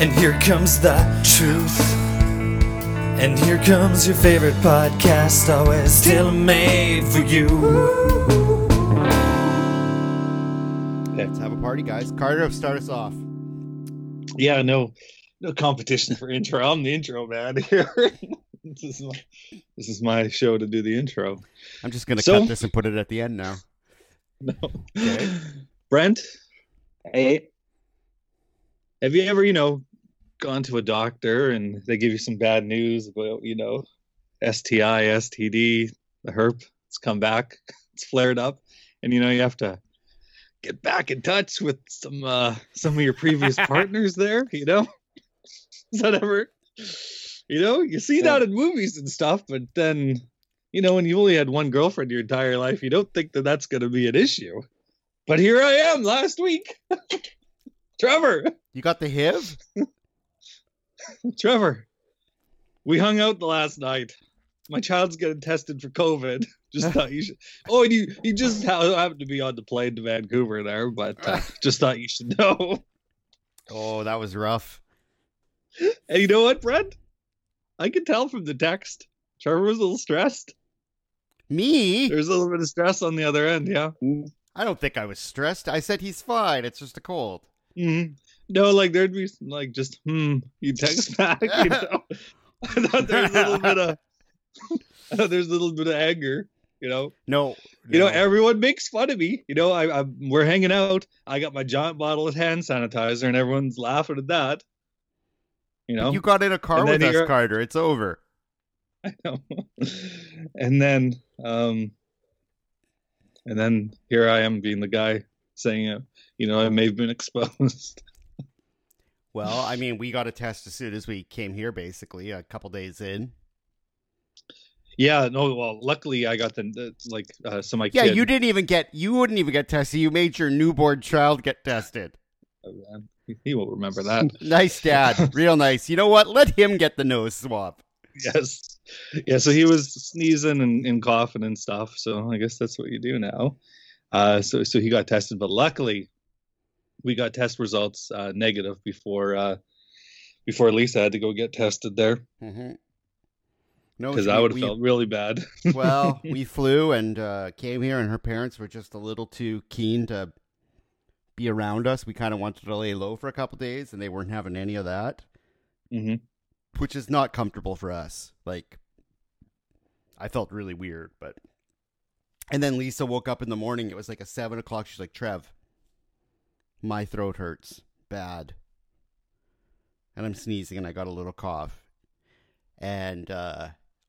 And here comes the truth. And here comes your favorite podcast, always still made for you. Let's have a party, guys. Carter, start us off. Yeah, no competition for intro. I'm the intro man here. This is my show to do the intro. I'm just gonna cut this and put it at the end now. No. Okay. Brent? Hey. Have you ever, gone to a doctor and they give you some bad news about, STI, STD, the herp, it's come back, it's flared up, and you have to get back in touch with some of your previous partners there, Is that ever, you see that in movies and stuff, but then, when you've only had one girlfriend your entire life, you don't think that that's going to be an issue. But here I am last week. Trevor! You got the HIV? Trevor, we hung out the last night. My child's getting tested for COVID. Just thought you should... Oh, and you just happened to be on the plane to Vancouver there, but just thought you should know. Oh, that was rough. And you know what, Brent? I could tell from the text. Trevor was a little stressed. Me? There's a little bit of stress on the other end, yeah. I don't think I was stressed. I said he's fine. It's just a cold. Mm-hmm. No, there'd be just you text back. I thought there's a little bit of anger. No. Everyone makes fun of me. We're hanging out. I got my giant bottle of hand sanitizer, and everyone's laughing at that. You got in a car with us, Carter. It's over. I know. And then, here I am being the guy saying it. I may have been exposed. Well, we got a test as soon as we came here, basically, a couple days in. Yeah, no, well, luckily I got my kid. Yeah, you wouldn't even get tested. You made your newborn child get tested. Oh, man. He won't remember that. Nice dad. Real nice. You know what? Let him get the nose swab. Yes. Yeah, so he was sneezing and coughing and stuff. So I guess that's what you do now. So he got tested, but luckily... We got test results negative before Lisa had to go get tested there. Mm-hmm. No, because I would have felt really bad. Well, we flew and came here, and her parents were just a little too keen to be around us. We kind of wanted to lay low for a couple days, and they weren't having any of that, which is not comfortable for us. I felt really weird, but and then Lisa woke up in the morning. It was 7:00. She's like, Trev. My throat hurts bad and I'm sneezing and I got a little cough and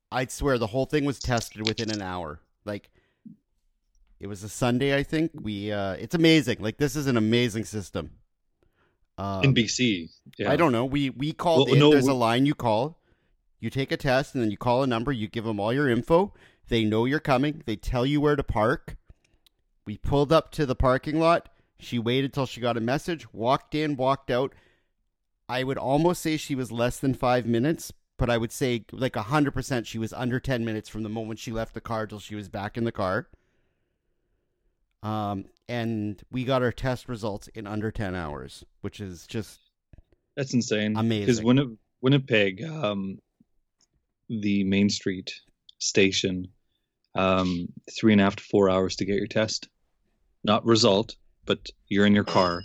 I'd swear the whole thing was tested within an hour. It was a Sunday, I think. It's amazing. This is an amazing system. In BC. Yeah. I don't know. We called a line you call, you take a test and then you call a number, you give them all your info. They know you're coming. They tell you where to park. We pulled up to the parking lot. She waited till she got a message, walked in, walked out. I would almost say she was less than 5 minutes, but I would say 100% she was under 10 minutes from the moment she left the car till she was back in the car. And we got our test results in under 10 hours, which is just... That's insane. Amazing. Because Winnipeg, the Main Street station, 3.5 to 4 hours to get your test. Not result. But you're in your car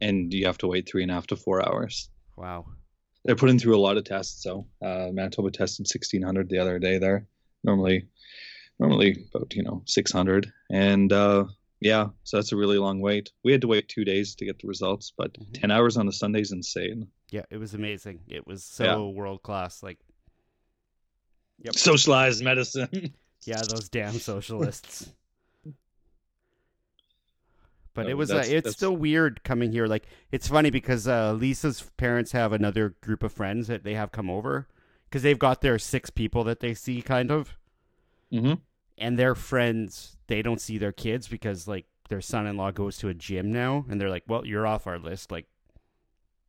and you have to wait 3.5 to 4 hours. Wow. They're putting through a lot of tests. So Manitoba tested 1,600 the other day there. Normally about, 600. And so that's a really long wait. We had to wait 2 days to get the results, but 10 hours on a Sunday is insane. Yeah, it was amazing. It was so world class. Yep. Socialized medicine. Yeah, those damn socialists. But no, it's still weird coming here. It's funny because Lisa's parents have another group of friends that they have come over because they've got their 6 people that they see kind of. Mm-hmm. And their friends, they don't see their kids because their son-in-law goes to a gym now. And they're like, well, you're off our list.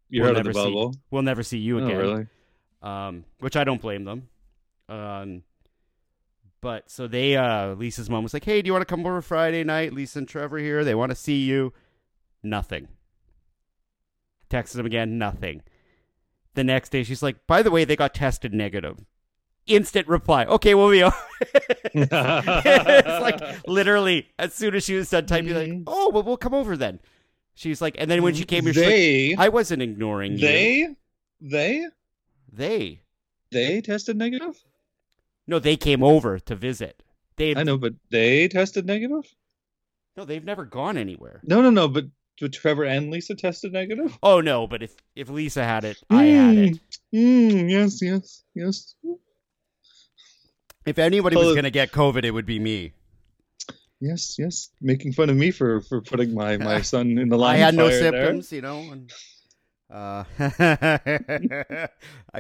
You're out of the bubble. We'll never see you again. Really? Which I don't blame them. But so they, Lisa's mom was like, hey, do you want to come over Friday night? Lisa and Trevor here. They want to see you. Nothing. Texted them again. Nothing. The next day, she's like, by the way, they got tested negative. Instant reply. Okay, we'll be over. It's like literally as soon as she was done typing, like, oh, well, we'll come over then. She's like, and then when she came here, she's like, I wasn't ignoring you. They tested negative? No, they came over to visit. I know, but they tested negative? No, they've never gone anywhere. No, but Trevor and Lisa tested negative? Oh, no, but if Lisa had it, I had it. Yes. If anybody was going to get COVID, it would be me. Yes. Making fun of me for putting my son in the line. I had no symptoms, you know. And, I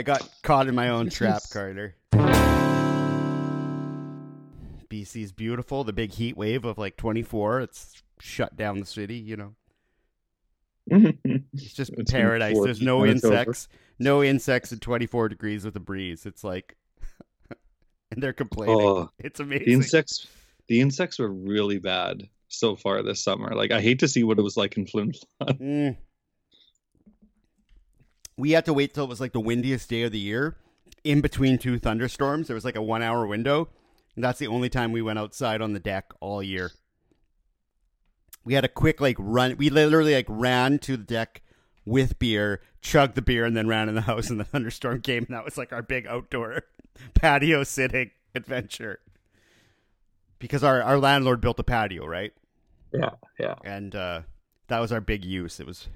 got caught in my own trap, Carter. BC's beautiful. The big heat wave of like 24. It's shut down the city, you know. It's just paradise. There's no insects. No insects at 24 degrees with a breeze. It's like... And they're complaining. Oh, it's amazing. The insects were really bad so far this summer. Like, I hate to see what it was like in Flin Flon. We had to wait till it was like the windiest day of the year. In between two thunderstorms, there was like a 1 hour window. And that's the only time we went outside on the deck all year. We had a quick like run. We literally like ran to the deck with beer, chugged the beer, and then ran in the house. And the thunderstorm came. And that was like our big outdoor patio sitting adventure, because our landlord built a patio, right? Yeah. And that was our big use. It was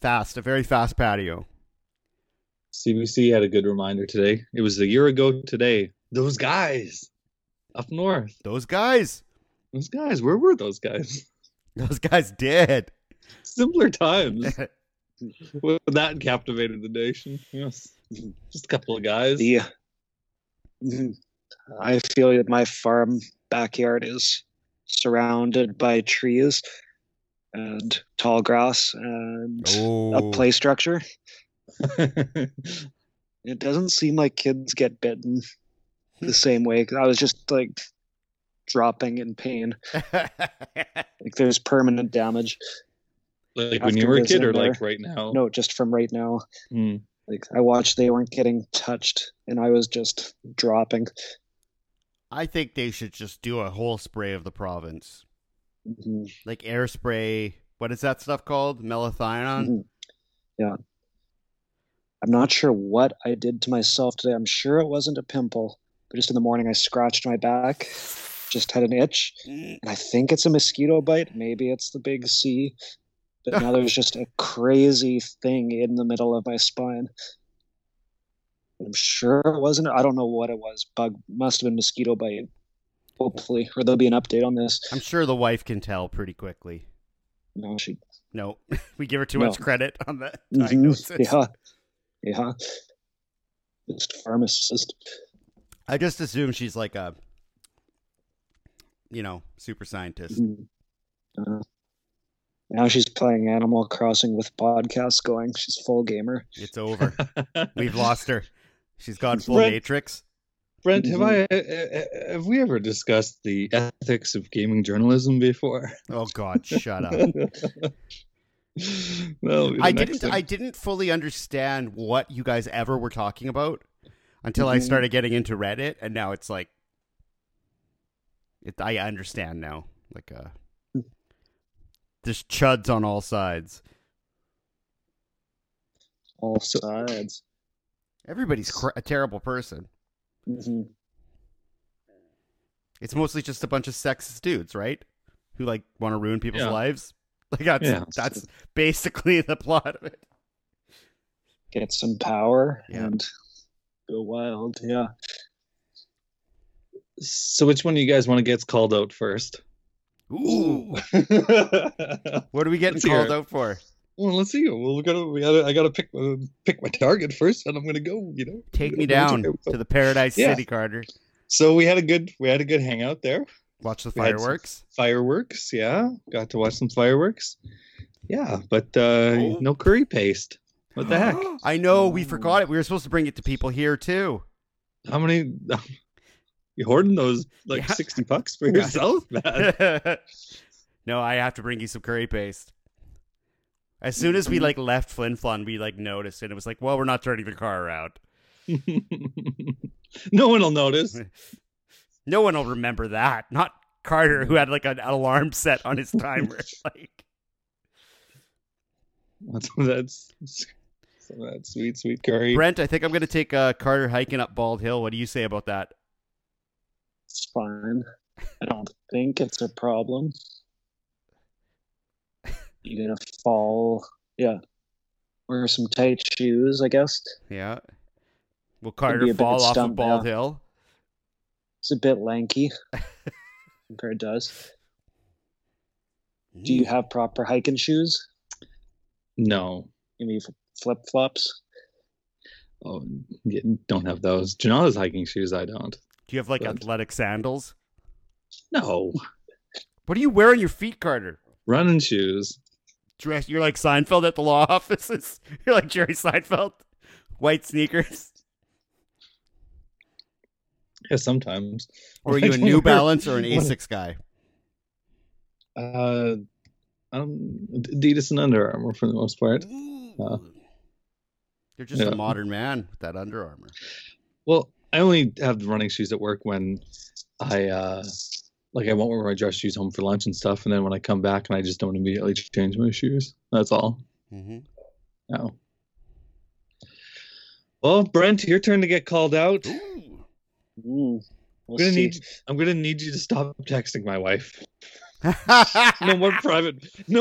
fast, a very fast patio. CBC had a good reminder today. It was a year ago today. Those guys up north. Those guys. Where were those guys? Those guys dead. Simpler times. Well, that captivated the nation. Yes, just a couple of guys. Yeah. I feel that my farm backyard is surrounded by trees and tall grass and a play structure. It doesn't seem like kids get bitten the same way. I was just like dropping in pain. Like there's permanent damage. Like when you were a kid or like right now? No, just from right now. Mm. Like I watched, they weren't getting touched, and I was just dropping. I think they should just do a whole spray of the province, like air spray. What is that stuff called? Melathion. Mm-hmm. Yeah, I'm not sure what I did to myself today. I'm sure it wasn't a pimple, but just in the morning I scratched my back, just had an itch, and I think it's a mosquito bite. Maybe it's the big C. But now there's just a crazy thing in the middle of my spine. I'm sure it wasn't. I don't know what it was. Bug. Must have been mosquito bite, hopefully. Or there'll be an update on this. I'm sure the wife can tell pretty quickly. No. We give her too much credit on that diagnosis. Yeah. Just pharmacist. I just assume she's like a, super scientist. Now she's playing Animal Crossing with podcasts going. She's full gamer. It's over. We've lost her. She's gone full Matrix. Brent, have we ever discussed the ethics of gaming journalism before? Oh God, shut up. Well, I didn't fully understand what you guys ever were talking about until I started getting into Reddit, and now it's like I understand now. Like a There's chuds on all sides. All sides. Everybody's a terrible person. Mm-hmm. It's mostly just a bunch of sexist dudes, right? Who like want to ruin people's lives. Like that's basically the plot of it. Get some power and go wild. Yeah. So, which one do you guys want to get called out first? Ooh! What are we getting called out for? Well, let's see. I gotta pick my target first, and I'm gonna go. Take me down to the Paradise City, Carter. So we had a good hangout there. Watch the fireworks. Fireworks, yeah. Got to watch some fireworks. Yeah, but no curry paste. What the heck? I know we forgot it. We were supposed to bring it to people here too. How many? You're hoarding those 60 bucks for yourself, man. No, I have to bring you some curry paste. As soon as we like left Flin Flon, we like noticed, and it was like, well, we're not turning the car around. No one will notice. No one will remember that. Not Carter, who had like an alarm set on his timer. Like, that's sweet, sweet curry. Brent, I think I'm going to take Carter hiking up Bald Hill. What do you say about that? It's fine. I don't think it's a problem. You're going to fall. Yeah. Wear some tight shoes, I guess. Yeah. Will Carter fall off of Bald Hill? It's a bit lanky compared to us. Do you have proper hiking shoes? No. You mean flip-flops? Oh, don't have those. Janala's hiking shoes, I don't. Do you have, like, athletic sandals? No. What do you wear on your feet, Carter? Running shoes. You're like Seinfeld at the law offices. You're like Jerry Seinfeld. White sneakers. Yeah, sometimes. Or are you a New Balance or an Asics guy? Adidas and Under Armour for the most part. You're just a modern man with that Under Armour. Well, I only have running shoes at work when I won't wear my dress shoes home for lunch and stuff, and then when I come back and I just don't immediately change my shoes. That's all. Mm-hmm. No. Well, Brent, your turn to get called out. Ooh, I'm gonna need you to stop texting my wife. No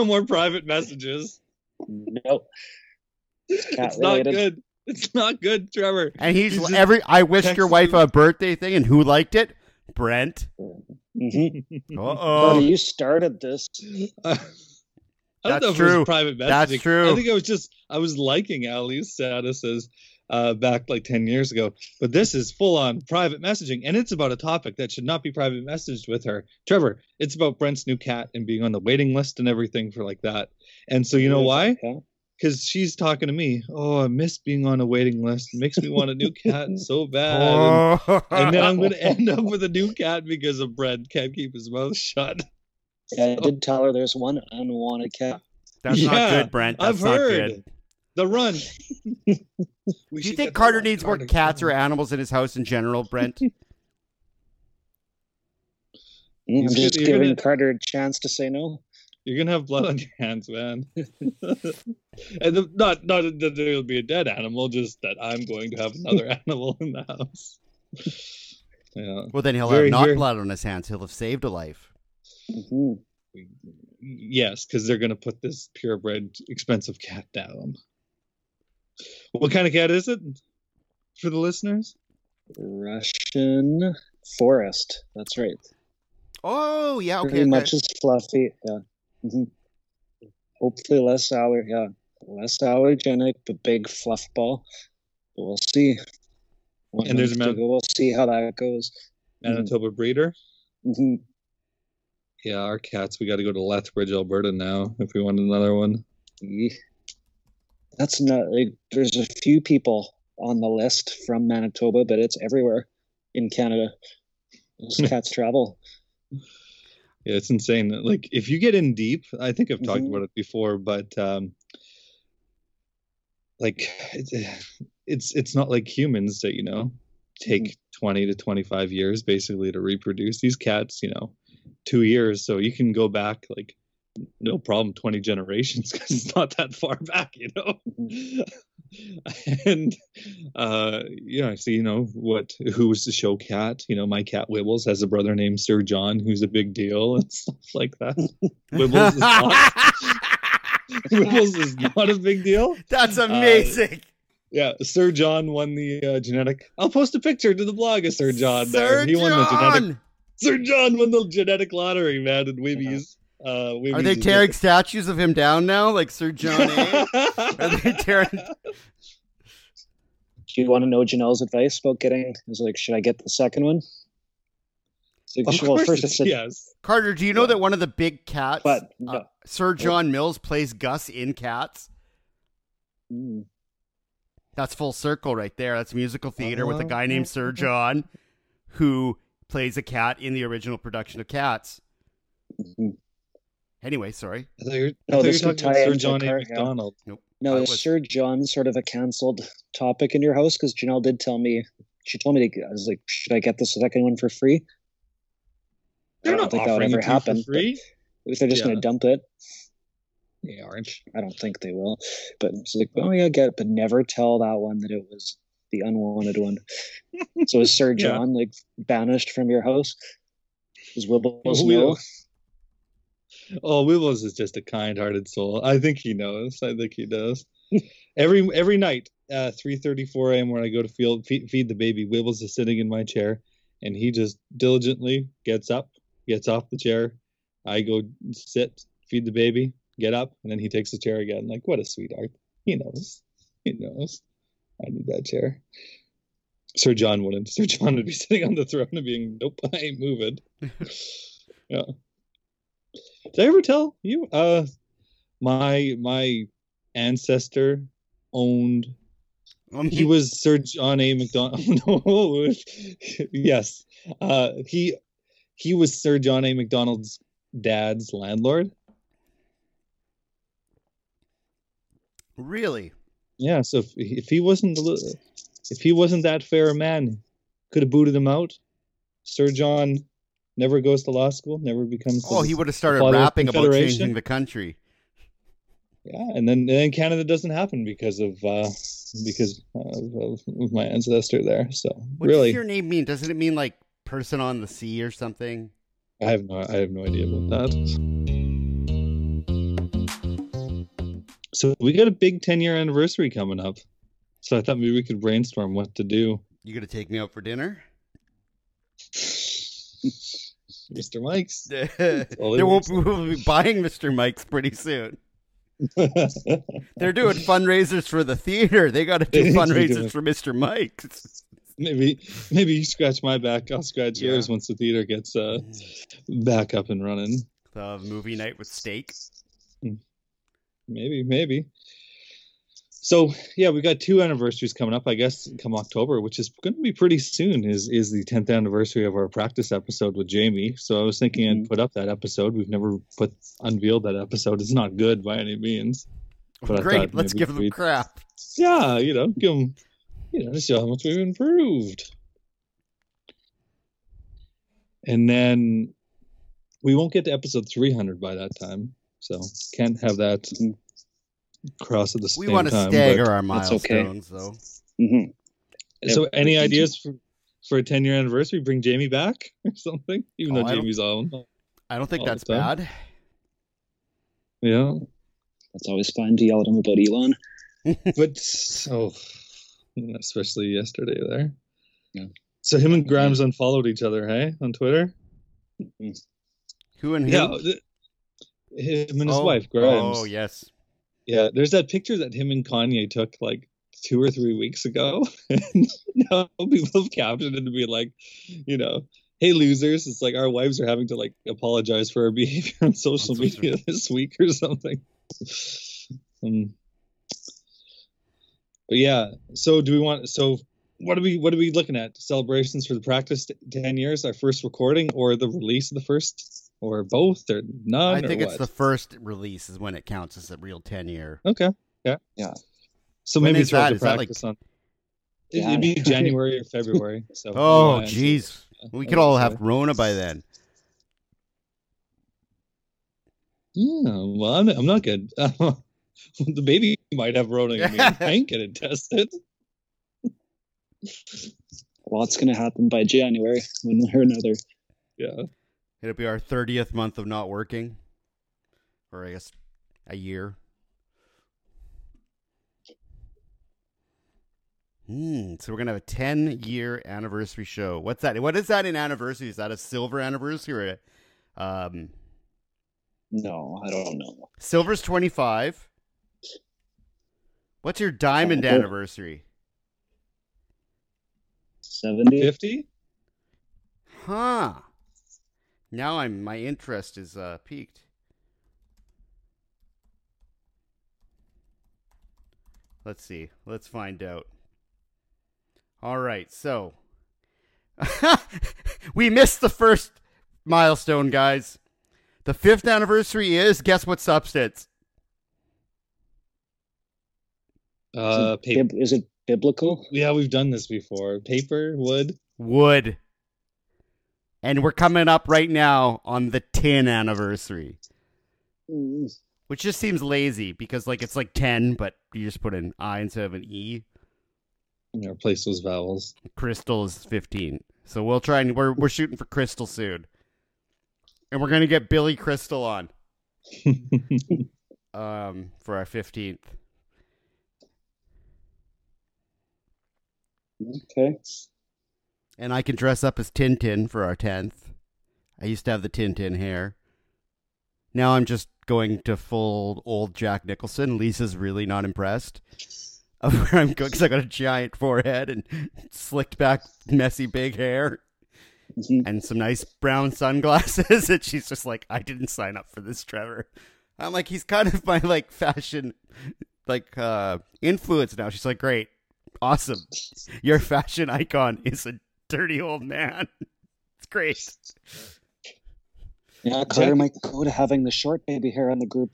more private messages. Nope. It's not good. It's not good, Trevor. And he's every. I wished your wife a birthday thing, and who liked it? Brent. Mm-hmm. Oh, you started this. I don't know if it was private messaging. That's true. I think I was liking Ali's statuses back like 10 years ago, but this is full on private messaging, and it's about a topic that should not be private messaged with her. Trevor, it's about Brent's new cat and being on the waiting list and everything for like that. And so you know why? Because she's talking to me. Oh, I miss being on a waiting list. It makes me want a new cat so bad. And then I'm going to end up with a new cat because of Brent can't keep his mouth shut. Yeah, I did tell her there's one unwanted cat. That's not good, Brent. That's not good. The run. Do you think Carter needs more cats or animals in his house in general, Brent? I'm just giving Carter a chance to say no. You're going to have blood on your hands, man. And not that there'll be a dead animal, just that I'm going to have another animal in the house. Yeah. Well, then he'll have not blood on his hands. He'll have saved a life. Mm-hmm. Yes, because they're going to put this purebred expensive cat down. What kind of cat is it for the listeners? Russian forest. That's right. Oh, yeah. Okay. Pretty much as fluffy. Yeah. Mm-hmm. Hopefully less allergenic, but big fluff ball. But we'll see. We'll see how that goes. Manitoba breeder? Mm-hmm. Yeah, our cats, we got to go to Lethbridge, Alberta now if we want another one. That's not. There's a few people on the list from Manitoba, but it's everywhere in Canada. Those cats travel. Yeah, it's insane. Like, if you get in deep, I think I've talked about it before, but it's not like humans that, you know, take 20 to 25 years basically to reproduce. These cats, you know, 2 years, so you can go back like no problem 20 generations because it's not that far back, you know. And who was the show cat, you know, my cat Wibbles has a brother named Sir John who's a big deal and stuff like that. Wibbles is not a big deal. That's amazing. Yeah, Sir John won the genetic. I'll post a picture to the blog of Sir John. Sir John won the genetic lottery, man, and Wibbies. Are they tearing statues of him down now, like Sir John A? Are they tearing? Do you want to know Janelle's advice about getting? It's like, should I get the second one? Yes. Carter, do you know that one of the big cats, Sir John Mills, plays Gus in Cats? Mm. That's full circle right there. That's musical theater with a guy named Sir John who plays a cat in the original production of Cats. Mm-hmm. Anyway, sorry. No, this would tie Sir John A. McDonald. Nope. No, is Sir John sort of a canceled topic in your house? Because Janelle did tell me, she told me, I was like, should I get the second one for free? They're not think offering that would ever happen, for free. If they're just going to dump it. They aren't. I don't think they will. But it's like, oh yeah, get it, but never tell that one that it was the unwanted one. So is Sir John like banished from your house? Is Wibbles know? Oh, Wibbles is just a kind-hearted soul. I think he knows. I think he does. Every night, 3:34 a.m. when I go to feed the baby, Wibbles is sitting in my chair, and he just diligently gets up, gets off the chair. I go sit, feed the baby, get up, and then he takes the chair again. Like, what a sweetheart. He knows. He knows. I need that chair. Sir John wouldn't. Sir John would be sitting on the throne and being, nope, I ain't moving. Yeah. Did I ever tell you? My ancestor owned. He was Sir John A. McDonald. No, yes, he was Sir John A. McDonald's dad's landlord. Really? Yeah. So if he wasn't that fair a man, could have booted him out. Sir John never goes to law school, never becomes... Oh, he would have started rapping about changing the country. Yeah, and then Canada doesn't happen because of my ancestor there. So what does your name mean? Doesn't it mean like person on the sea or something? I have no idea about that. So we got a big 10-year anniversary coming up. So I thought maybe we could brainstorm what to do. You gonna take me out for dinner? Mr. Mike's. We'll be buying Mr. Mike's pretty soon. They're doing fundraisers for the theater. They got to do fundraisers for Mr. Mike's. Maybe you scratch my back, I'll scratch yours once the theater gets back up and running. Movie night with steak. Maybe. So yeah, we got two anniversaries coming up, I guess, come October, which is going to be pretty soon, is the 10th anniversary of our practice episode with Jamie. So I was thinking I'd put up that episode. We've never unveiled that episode. It's not good by any means. But great. Let's give them crap. Yeah, give them, to show how much we've improved. And then we won't get to episode 300 by that time. So can't have that... cross at the same time. We want to stagger our milestones, though. Mm-hmm. So, any ideas for a 10-year anniversary? Bring Jamie back or something? Even though Jamie's on. I don't think that's bad. Yeah, that's always fun to yell at him about Elon. But especially yesterday there. Yeah. So him and Grimes unfollowed each other, hey, on Twitter. Mm-hmm. Who and who? Yeah, him and his wife, Grimes. Oh yes. Yeah, there's that picture that him and Kanye took like 2 or 3 weeks ago. And now people have captioned it to be like, hey, losers. It's like our wives are having to like apologize for our behavior on social media this week or something. But yeah, so do we want... So what are we looking at? Celebrations for the practice 10 years, our first recording, or the release of the first... Or both, or none. I think it's the first release is when it counts as a real 10-year. Okay. Yeah. So when maybe it's hard to practice on. It'd be January or February. So geez, we could all have Rona by then. Yeah. Well, I'm not good. The baby might have Rona. I ain't gonna test it. Lots gonna happen by January, one way or another. Yeah. It'll be our 30th month of not working, or I guess a year. So we're going to have a 10-year anniversary show. What's that? What is that in anniversary? Is that a silver anniversary? Or a, no, I don't know. Silver's 25. What's your diamond anniversary? 70? 50? Huh. Now my interest is piqued. Let's see. Let's find out. All right. So we missed the first milestone, guys. The 5th anniversary is, guess what substance? Paper. Is it biblical? Yeah, we've done this before. Paper, wood. Wood. And we're coming up right now on the 10 anniversary. Mm. Which just seems lazy because like it's like 10, but you just put an I instead of an E. And replace those vowels. Crystal is 15. So we'll try and we're shooting for Crystal soon. And we're gonna get Billy Crystal on. For our 15th. Okay. And I can dress up as Tintin for our 10th. I used to have the Tintin hair. Now I'm just going to full old Jack Nicholson. Lisa's really not impressed of where I'm going because I got a giant forehead and slicked back messy big hair and some nice brown sunglasses. And she's just like, I didn't sign up for this, Trevor. I'm like, he's kind of my like fashion like influence now. She's like, great. Awesome. Your fashion icon is a dirty old man. It's great. Yeah, Claire might go to having the short baby hair on the group.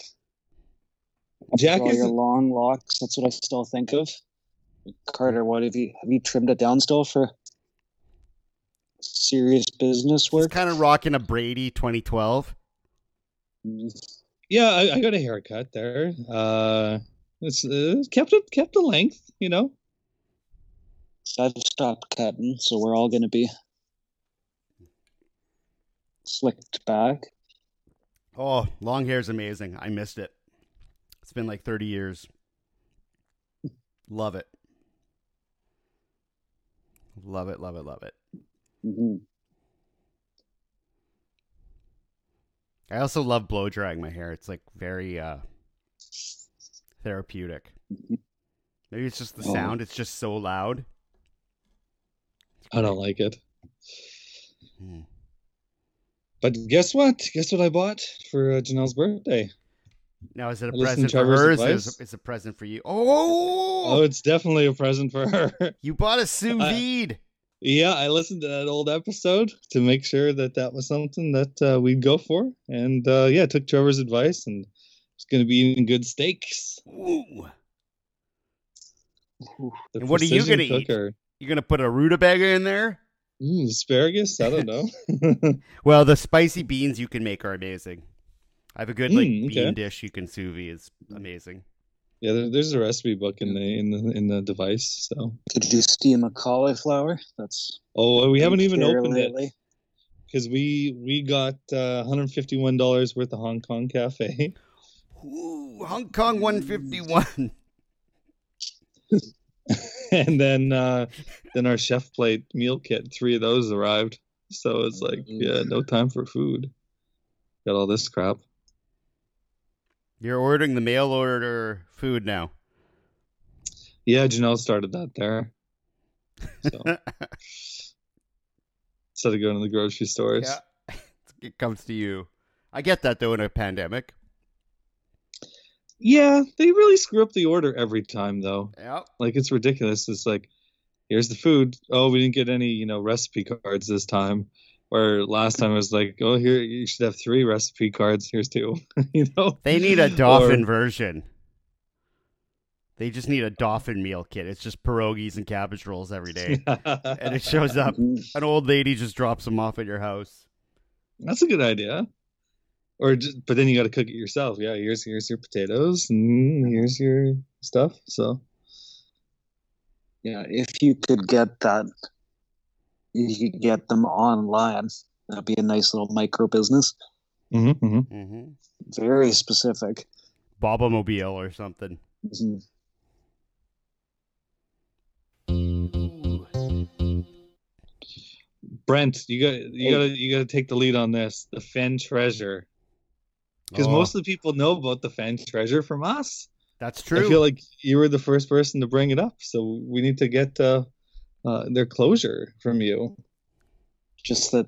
Jack is your long locks. That's what I still think of. Carter, what have you trimmed it down still for serious business work? He's kind of rocking a Brady 2012. Yeah, I got a haircut there. It's kept the length, you know. I've stopped cutting, so we're all going to be slicked back. Oh, long hair is amazing. I missed it. It's been like 30 years. Love it. Love it, love it, love it. Mm-hmm. I also love blow drying my hair. It's like very therapeutic. Maybe it's just the sound. It's just so loud. I don't like it. But guess what? Guess what I bought for Janelle's birthday? Now, is it a present for her? Is it a present for you? Oh, it's definitely a present for her. You bought a sous vide. Yeah, I listened to that old episode to make sure that was something that we'd go for. And I took Trevor's advice and it's going to be eating good steaks. Ooh. And what are you going to eat? You're going to put a rutabaga in there? Asparagus? I don't know. Well, the spicy beans you can make are amazing. I have a good bean dish you can sous vide. It's amazing. Yeah, there's a recipe book in the device. So could you steam a cauliflower? That's we haven't even opened lately. It because we got $151 worth of Hong Kong Cafe. Ooh, Hong Kong 151. And then our Chef Plate meal kit, 3 of those arrived. So it's like, yeah, no time for food. Got all this crap. You're ordering the mail order food now. Yeah, Janelle started that there. So. Instead of going to the grocery stores. Yeah. It comes to you. I get that, though, in a pandemic. Yeah, they really screw up the order every time, though. Yep. Like, it's ridiculous. It's like, here's the food. Oh, we didn't get any, recipe cards this time. Or last time it was like, oh, here, you should have 3 recipe cards. Here's 2. They need a dolphin version. They just need a dolphin meal kit. It's just pierogies and cabbage rolls every day. And it shows up. An old lady just drops them off at your house. That's a good idea. But then you got to cook it yourself. Yeah, here's your potatoes, and here's your stuff. So, yeah, if you could get that, you could get them online. That'd be a nice little micro business. Mm-hmm, mm-hmm. Mm-hmm. Very specific. Bobomobile or something. Mm-hmm. Brent, you got to take the lead on this. The Fenn Treasure. Because most of the people know about the Fenn Treasure from us. That's true. I feel like you were the first person to bring it up, so we need to get their closure from you. Just the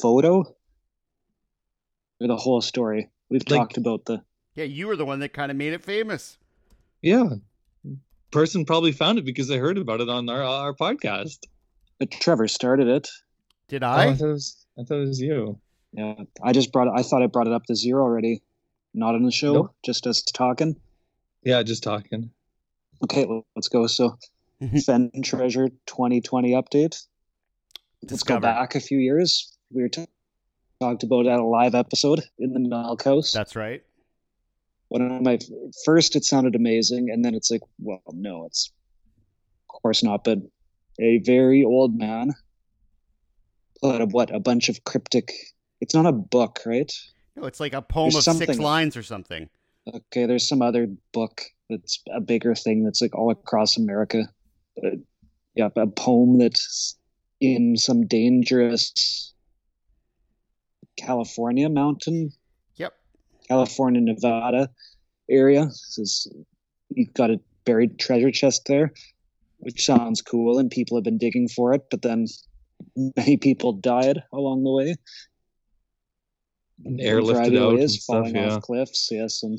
photo or the whole story. We've talked about the... Yeah, you were the one that kind of made it famous. Yeah. Person probably found it because they heard about it on our podcast. But Trevor started it. Did I? I thought it was you. Yeah, I thought I brought it up this year already. Not on the show, nope. Just us talking. Yeah, just talking. Okay, let's go. So, Fenn Treasure 2020 update. Let's go back a few years. We were talked about at a live episode in the Milk House. That's right. First, it sounded amazing, and then it's like, well, no, it's of course not. But a very old man put a bunch of cryptic. It's not a book, right? No, it's like a poem of 6 lines or something. Okay, there's some other book that's a bigger thing that's like all across America. Yeah, a poem that's in some dangerous California mountain. Yep. California, Nevada area. You've got a buried treasure chest there, which sounds cool, and people have been digging for it, but then many people died along the way. Airlifted out and stuff, falling off cliffs, yes, and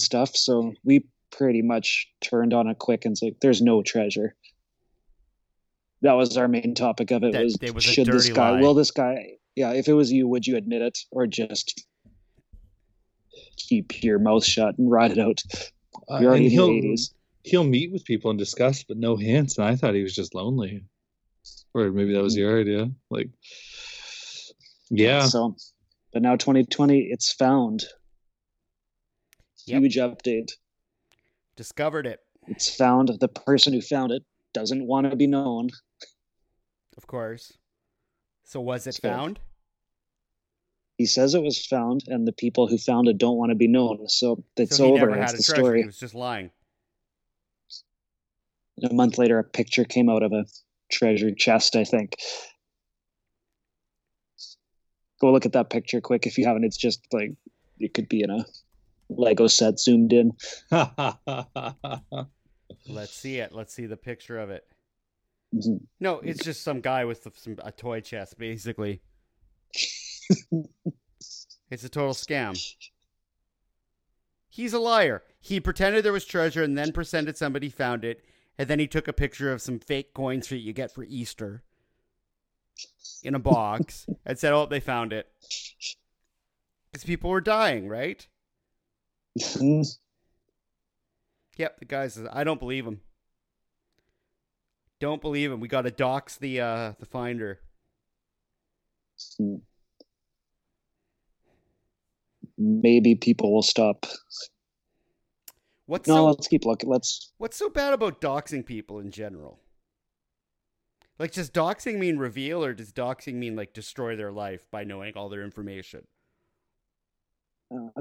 stuff. So we pretty much turned on it quick and it's like, there's no treasure. That was our main topic of it. If it was you, would you admit it or just keep your mouth shut and ride it out? You're already in the 80s. He'll meet with people and discuss, but no hints. And I thought he was just lonely, or maybe that was your idea. Like, yeah. So. But now 2020, it's found. Yep. Huge update. Discovered it. It's found. The person who found it doesn't want to be known. Of course. So was it found? He says it was found, and the people who found it don't want to be known. So it's over. That's the story. He was just lying. And a month later, a picture came out of a treasure chest, I think. Go look at that picture quick if you haven't. It's just like it could be in a Lego set zoomed in. Let's see it. Let's see the picture of it. Mm-hmm. No, it's just some guy with a toy chest, basically. It's a total scam. He's a liar. He pretended there was treasure and then pretended somebody found it. And then he took a picture of some fake coins that you get for Easter in a box and said, oh, they found it. Because people were dying, right? Yep, the guy says, I don't believe him. Don't believe him. We got to dox the finder. Maybe people will stop. Let's keep looking. What's so bad about doxing people in general? Like, does doxing mean reveal, or does doxing mean, like, destroy their life by knowing all their information?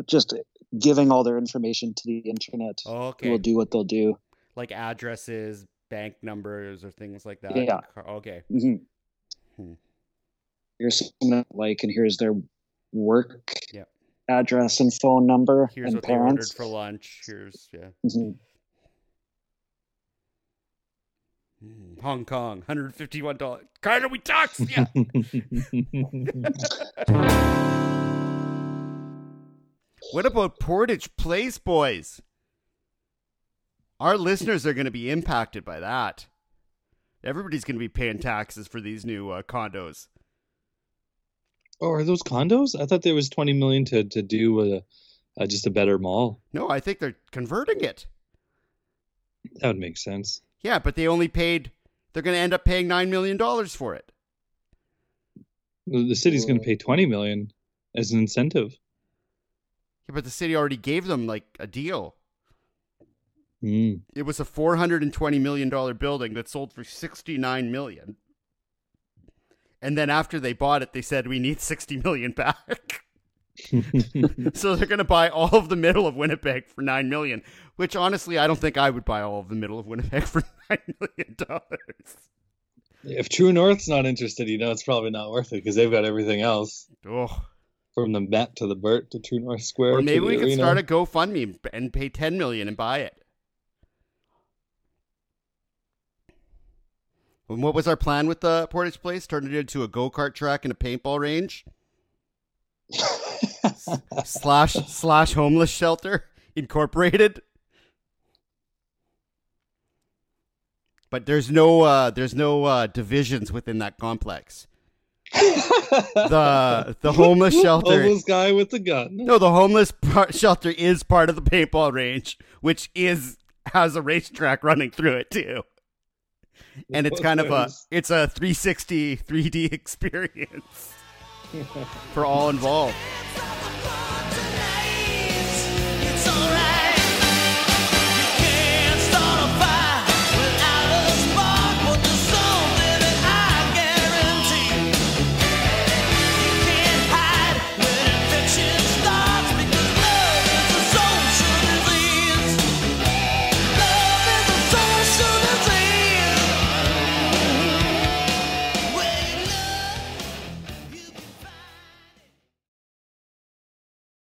Just giving all their information to the internet. Oh, okay. Will do what they'll do. Like addresses, bank numbers, or things like that? Yeah. Okay. Mm-hmm. Here's someone I like, and here's their work address and phone number. Here's what parents. They ordered for lunch. Here's, yeah. Mm-hmm. Hong Kong, $151. Carter, we talked. Yeah. What about Portage Place, boys? Our listeners are going to be impacted by that. Everybody's going to be paying taxes for these new condos. Oh, are those condos? I thought there was $20 million to do just a better mall. No, I think they're converting it. That would make sense. Yeah, but they're going to end up paying $9 million for it. The city's going to pay $20 million as an incentive. Yeah, but the city already gave them, like, a deal. Mm. It was a $420 million building that sold for $69 million. And then after they bought it, they said, we need $60 million back. So they're going to buy all of the middle of Winnipeg for $9 million, which honestly, I don't think I would buy all of the middle of Winnipeg for $9 million. If True North's not interested, it's probably not worth it because they've got everything else. Oh. From the Met to the Burt to True North Square. Or maybe we could start a GoFundMe and pay $10 million and buy it. And what was our plan with the Portage Place? Turned it into a go-kart track and a paintball range? slash homeless shelter incorporated, but there's no divisions within that complex. The homeless shelter. Homeless guy with the gun. No, the homeless shelter is part of the paintball range, which has a racetrack running through it too. And it's kind of a 360 3D experience for all involved.